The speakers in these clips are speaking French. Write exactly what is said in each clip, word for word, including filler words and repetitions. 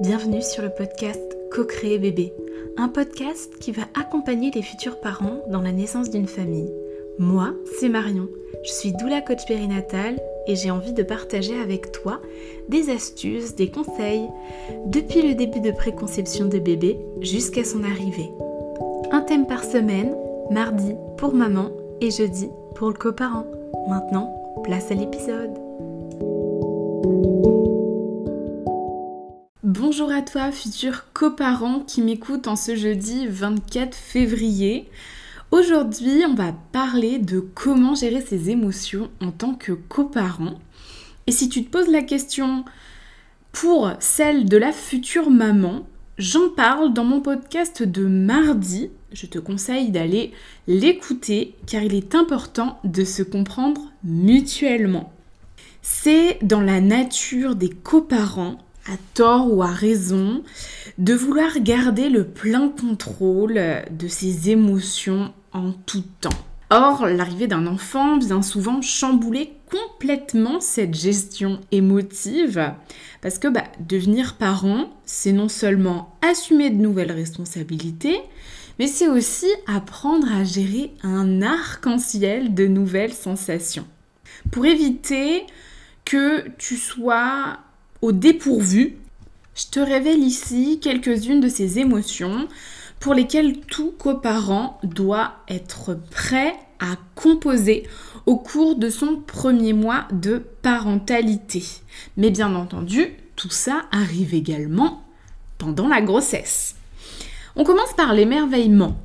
Bienvenue sur le podcast Co-Créer Bébé, un podcast qui va accompagner les futurs parents dans la naissance d'une famille. Moi, c'est Marion, je suis doula coach périnatale et j'ai envie de partager avec toi des astuces, des conseils, depuis le début de préconception de bébé jusqu'à son arrivée. Un thème par semaine, mardi pour maman et jeudi pour le coparent. Maintenant, place à l'épisode. Bonjour à toi, futur coparent qui m'écoute en ce jeudi vingt-quatre février. Aujourd'hui, on va parler de comment gérer ses émotions en tant que coparent. Et si tu te poses la question pour celle de la future maman, j'en parle dans mon podcast de mardi. Je te conseille d'aller l'écouter car il est important de se comprendre mutuellement. C'est dans la nature des coparents, à tort ou à raison, de vouloir garder le plein contrôle de ses émotions en tout temps. Or, l'arrivée d'un enfant vient souvent chambouler complètement cette gestion émotive parce que bah, devenir parent, c'est non seulement assumer de nouvelles responsabilités, mais c'est aussi apprendre à gérer un arc-en-ciel de nouvelles sensations. Pour éviter que tu sois au dépourvu, je te révèle ici quelques-unes de ces émotions pour lesquelles tout coparent doit être prêt à composer au cours de son premier mois de parentalité. Mais bien entendu, tout ça arrive également pendant la grossesse. On commence par l'émerveillement.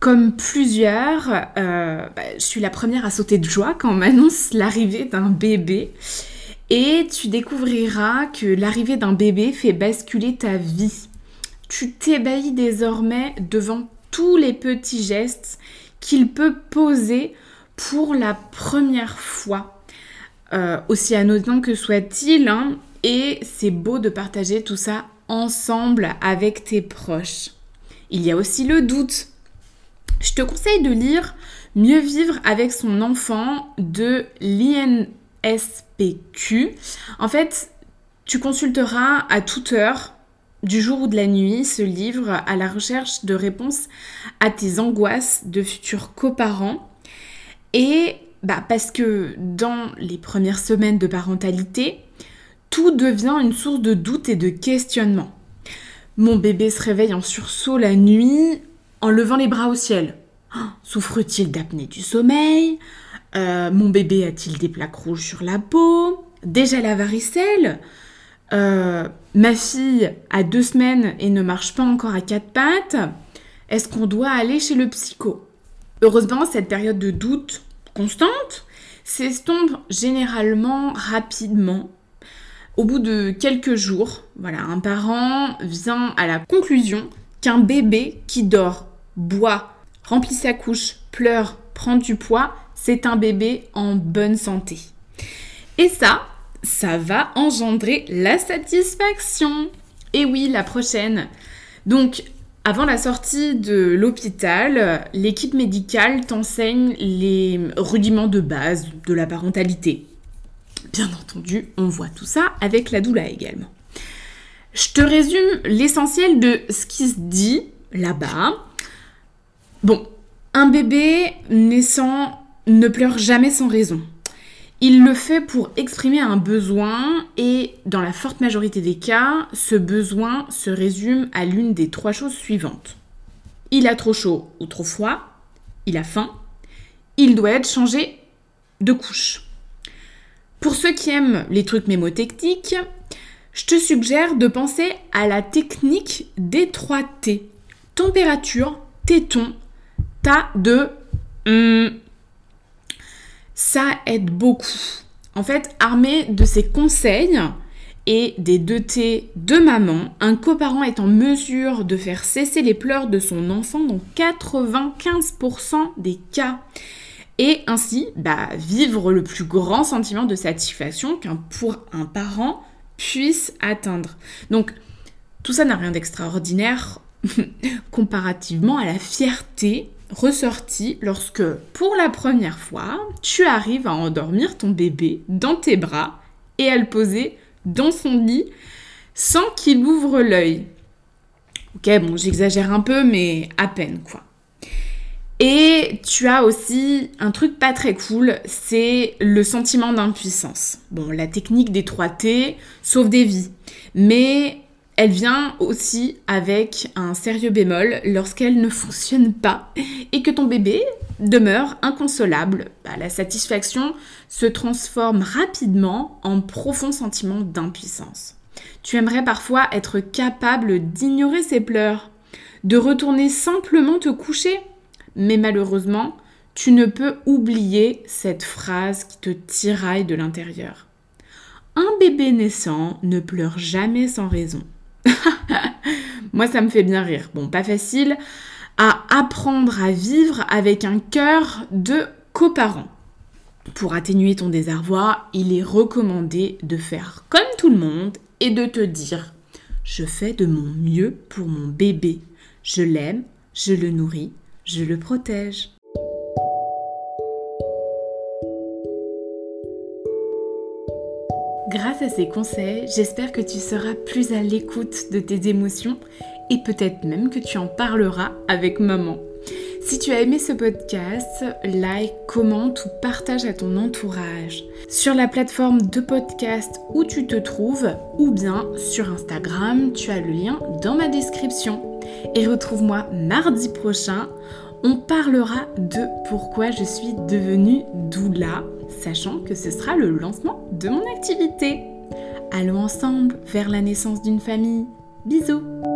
Comme plusieurs, euh, bah, je suis la première à sauter de joie quand on m'annonce l'arrivée d'un bébé. Et tu découvriras que l'arrivée d'un bébé fait basculer ta vie. Tu t'ébahis désormais devant tous les petits gestes qu'il peut poser pour la première fois. Euh, aussi anodin que soit-il, hein, et c'est beau de partager tout ça ensemble avec tes proches. Il y a aussi le doute. Je te conseille de lire « Mieux vivre avec son enfant » de l'I N. S P Q. En fait, tu consulteras à toute heure du jour ou de la nuit ce livre à la recherche de réponses à tes angoisses de futurs coparents. Et bah, parce que dans les premières semaines de parentalité, tout devient une source de doute et de questionnement. Mon bébé se réveille en sursaut la nuit en levant les bras au ciel. Souffre-t-il d'apnée du sommeil ? Euh, mon bébé a-t-il des plaques rouges sur la peau ? Déjà la varicelle ? euh, Ma fille a deux semaines et ne marche pas encore à quatre pattes. Est-ce qu'on doit aller chez le psycho ? Heureusement, cette période de doute constante s'estompe généralement rapidement. Au bout de quelques jours, voilà, un parent vient à la conclusion qu'un bébé qui dort, boit, remplit sa couche, pleure, prend du poids, c'est un bébé en bonne santé. Et ça, ça va engendrer la satisfaction. Et oui, la prochaine. Donc, avant la sortie de l'hôpital, l'équipe médicale t'enseigne les rudiments de base de la parentalité. Bien entendu, on voit tout ça avec la doula également. Je te résume l'essentiel de ce qui se dit là-bas. Bon, un bébé naissant ne pleure jamais sans raison. Il le fait pour exprimer un besoin et, dans la forte majorité des cas, ce besoin se résume à l'une des trois choses suivantes. Il a trop chaud ou trop froid, il a faim, il doit être changé de couche. Pour ceux qui aiment les trucs mémotechniques, je te suggère de penser à la technique des trois T. Température, téton, tas de... Mm, ça aide beaucoup. En fait, armé de ces conseils et des deux T de maman, un coparent est en mesure de faire cesser les pleurs de son enfant dans quatre-vingt-quinze pour cent des cas. Et ainsi, bah, vivre le plus grand sentiment de satisfaction qu'un pour un parent puisse atteindre. Donc, tout ça n'a rien d'extraordinaire comparativement à la fierté ressorti lorsque, pour la première fois, tu arrives à endormir ton bébé dans tes bras et à le poser dans son lit sans qu'il ouvre l'œil. Ok, bon, j'exagère un peu, mais à peine, quoi. Et tu as aussi un truc pas très cool, c'est le sentiment d'impuissance. Bon, la technique des trois T sauve des vies, mais elle vient aussi avec un sérieux bémol lorsqu'elle ne fonctionne pas et que ton bébé demeure inconsolable. Bah, la satisfaction se transforme rapidement en profond sentiment d'impuissance. Tu aimerais parfois être capable d'ignorer ses pleurs, de retourner simplement te coucher. Mais malheureusement, tu ne peux oublier cette phrase qui te tiraille de l'intérieur. Un bébé naissant ne pleure jamais sans raison. Moi, ça me fait bien rire. Bon, pas facile à apprendre à vivre avec un cœur de coparent. Pour atténuer ton désarroi, il est recommandé de faire comme tout le monde et de te dire « Je fais de mon mieux pour mon bébé. Je l'aime, je le nourris. Je le protège. » Grâce à ces conseils, j'espère que tu seras plus à l'écoute de tes émotions et peut-être même que tu en parleras avec maman. Si tu as aimé ce podcast, like, commente ou partage à ton entourage. Sur la plateforme de podcast où tu te trouves ou bien sur Instagram, tu as le lien dans ma description. Et retrouve-moi mardi prochain, on parlera de pourquoi je suis devenue doula, sachant que ce sera le lancement de mon activité. Allons ensemble vers la naissance d'une famille. Bisous!